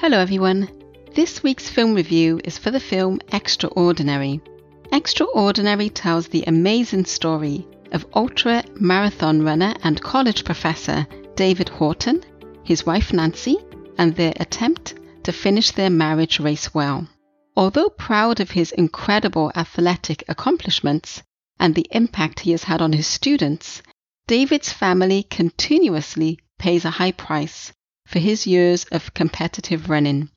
Hello everyone. This week's film review is for the film Extraordinary. Extraordinary tells the amazing story of ultra-marathon runner and college professor David Horton, his wife Nancy, and their attempt to finish their marriage race well. Although proud of his incredible athletic accomplishments and the impact he has had on his students, David's family continuously pays a high price for his years of competitive running.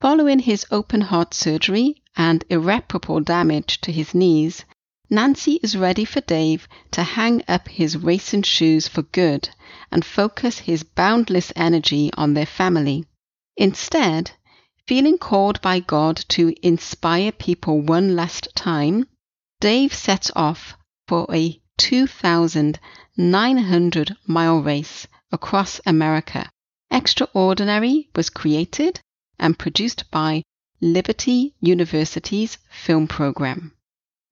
Following his open heart surgery and irreparable damage to his knees, Nancy is ready for Dave to hang up his racing shoes for good and focus his boundless energy on their family. Instead, feeling called by God to inspire people one last time, Dave sets off for a 2,900-mile race across America. Extraordinary was created and produced by Liberty University's film program.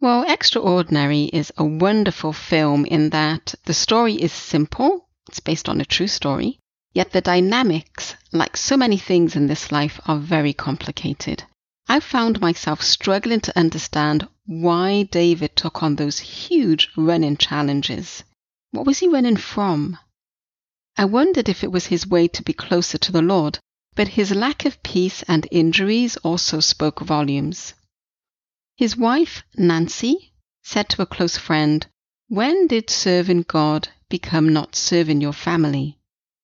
Well, Extraordinary is a wonderful film in that the story is simple, it's based on a true story, yet the dynamics, like so many things in this life, are very complicated. I found myself struggling to understand why David took on those huge running challenges. What was he running from? I wondered if it was his way to be closer to the Lord, but his lack of peace and injuries also spoke volumes. His wife, Nancy, said to a close friend, "When did serving God become not serving your family?"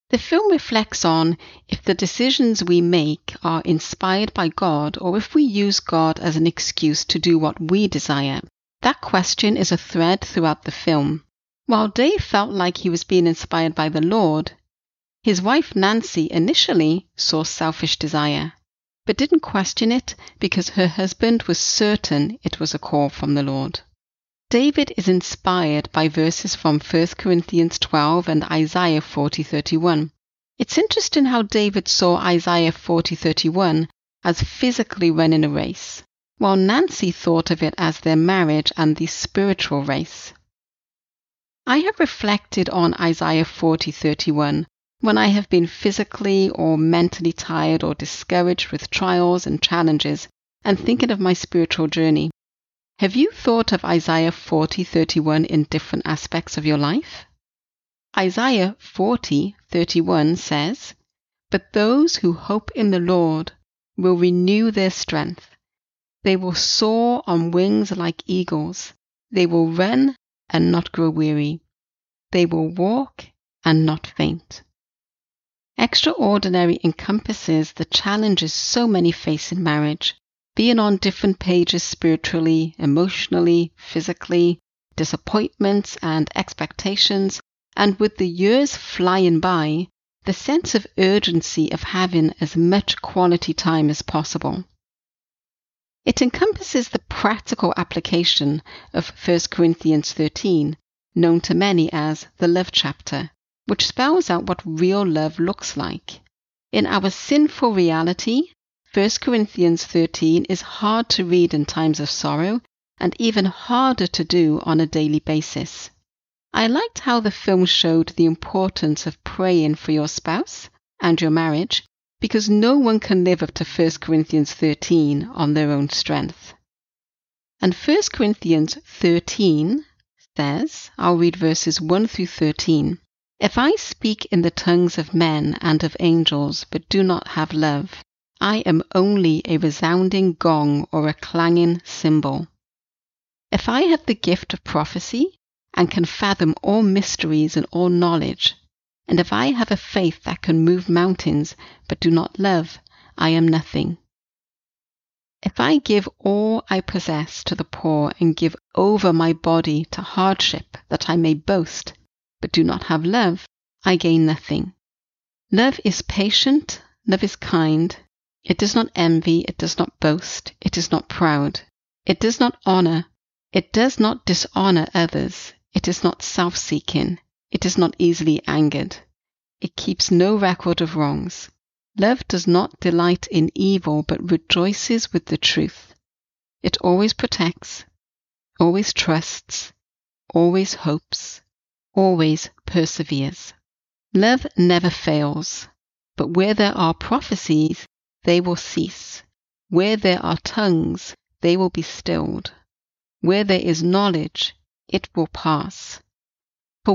The film reflects on if the decisions we make are inspired by God or if we use God as an excuse to do what we desire. That question is a thread throughout the film. While Dave felt like he was being inspired by the Lord, his wife Nancy initially saw selfish desire, but didn't question it because her husband was certain it was a call from the Lord. David is inspired by verses from 1 Corinthians 12 and Isaiah 40:31. It's interesting how David saw Isaiah 40:31 as physically running a race, while Nancy thought of it as their marriage and the spiritual race. I have reflected on Isaiah 40:31. When I have been physically or mentally tired or discouraged with trials and challenges, and thinking of my spiritual journey. Have you thought of Isaiah 40:31 in different aspects of your life? Isaiah 40:31 says, "But those who hope in the Lord will renew their strength. They will soar on wings like eagles. They will run and not grow weary. They will walk and not faint." Extraordinary encompasses the challenges so many face in marriage, being on different pages spiritually, emotionally, physically, disappointments and expectations, and with the years flying by, the sense of urgency of having as much quality time as possible. It encompasses the practical application of 1 Corinthians 13, known to many as the love chapter, which spells out what real love looks like. In our sinful reality, 1 Corinthians 13 is hard to read in times of sorrow and even harder to do on a daily basis. I liked how the film showed the importance of praying for your spouse and your marriage because no one can live up to 1 Corinthians 13 on their own strength. And 1 Corinthians 13 says, I'll read verses 1 through 13, "If I speak in the tongues of men and of angels, but do not have love, I am only a resounding gong or a clanging cymbal. If I have the gift of prophecy and can fathom all mysteries and all knowledge, and if I have a faith that can move mountains, but do not love, I am nothing. If I give all I possess to the poor and give over my body to hardship that I may boast, but do not have love, I gain nothing. Love is patient, love is kind. It does not envy, it does not boast, it is not proud. It does not honor, it does not dishonor others. It is not self-seeking, it is not easily angered. It keeps no record of wrongs. Love does not delight in evil, but rejoices with the truth. It always protects, always trusts, always hopes, always perseveres. Love never fails, but where there are prophecies, they will cease. Where there are tongues, they will be stilled. Where there is knowledge, it will pass. For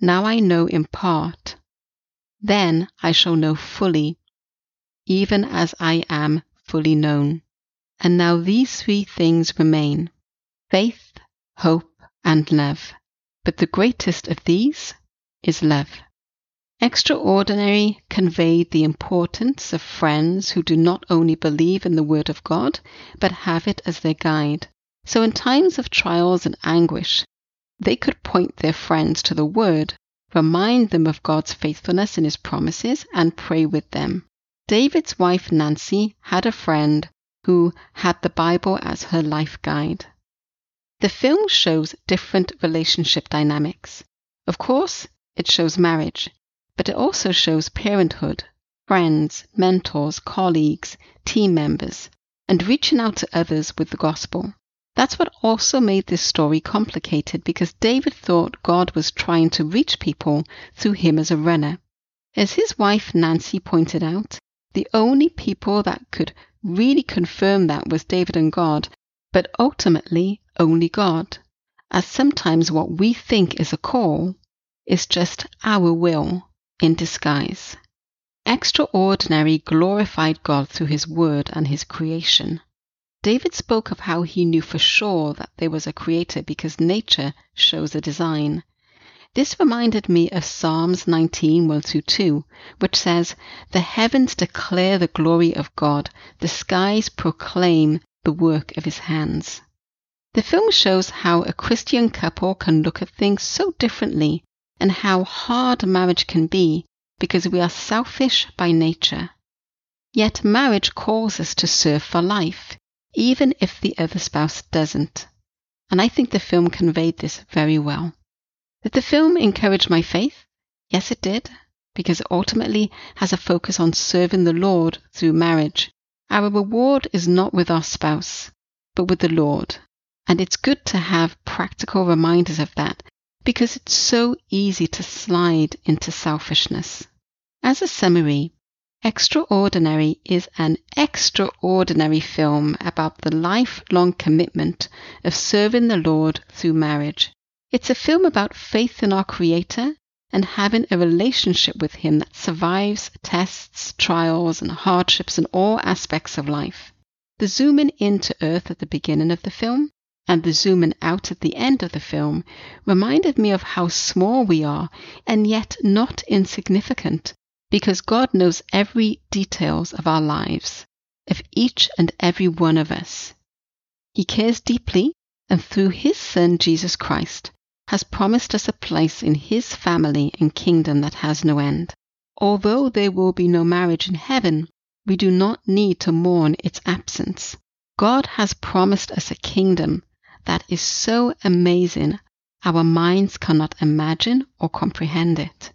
Now I know in part, then I shall know fully, even as I am fully known. And now these three things remain, faith, hope, and love. But the greatest of these is love. Extraordinary conveyed the importance of friends who do not only believe in the Word of God, but have it as their guide. So in times of trials and anguish, they could point their friends to the Word, remind them of God's faithfulness and His promises, and pray with them. David's wife Nancy had a friend who had the Bible as her life guide. The film shows different relationship dynamics. Of course, it shows marriage, but it also shows parenthood, friends, mentors, colleagues, team members, and reaching out to others with the gospel. That's what also made this story complicated, because David thought God was trying to reach people through him as a runner. As his wife Nancy pointed out, the only people that could really confirm that was David and God, but ultimately only God, as sometimes what we think is a call is just our will in disguise. Extraordinary glorified God through His Word and His creation. David spoke of how he knew for sure that there was a Creator because nature shows a design. This reminded me of Psalms 19:1-2, which says, "The heavens declare the glory of God, the skies proclaim the work of His hands." The film shows how a Christian couple can look at things so differently and how hard marriage can be because we are selfish by nature. Yet marriage calls us to serve for life, even if the other spouse doesn't. And I think the film conveyed this very well. Did the film encourage my faith? Yes, it did, because it ultimately has a focus on serving the Lord through marriage. Our reward is not with our spouse, but with the Lord. And it's good to have practical reminders of that, because it's so easy to slide into selfishness. As a summary, Extraordinary is an extraordinary film about the lifelong commitment of serving the Lord through marriage. It's a film about faith in our Creator and having a relationship with Him that survives tests, trials, and hardships in all aspects of life. The zooming into earth at the beginning of the film and the zooming out at the end of the film reminded me of how small we are and yet not insignificant, because God knows every details of our lives, of each and every one of us. He cares deeply, and through His Son Jesus Christ has promised us a place in His family and kingdom that has no end. Although there will be no marriage in heaven, we do not need to mourn its absence. God has promised us a kingdom that is so amazing, our minds cannot imagine or comprehend it.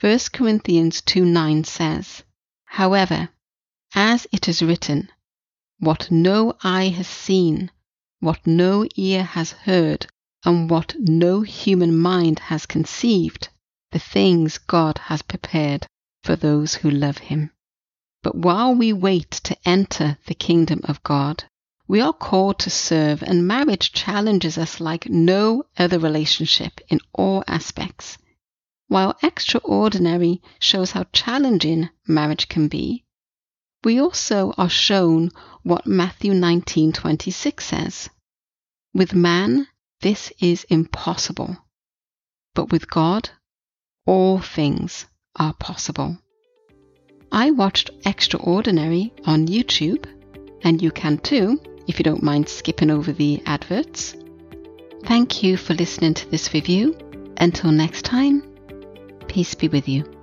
1 Corinthians 2:9 says, "However, as it is written, what no eye has seen, what no ear has heard, and what no human mind has conceived, the things God has prepared for those who love Him." But while we wait to enter the kingdom of God, we are called to serve, and marriage challenges us like no other relationship in all aspects. While Extraordinary shows how challenging marriage can be, we also are shown what Matthew 19:26 says, "With man this is impossible, but with God all things are possible." I watched Extraordinary on YouTube, and you can too, if you don't mind skipping over the adverts. Thank you for listening to this review. Until next time, peace be with you.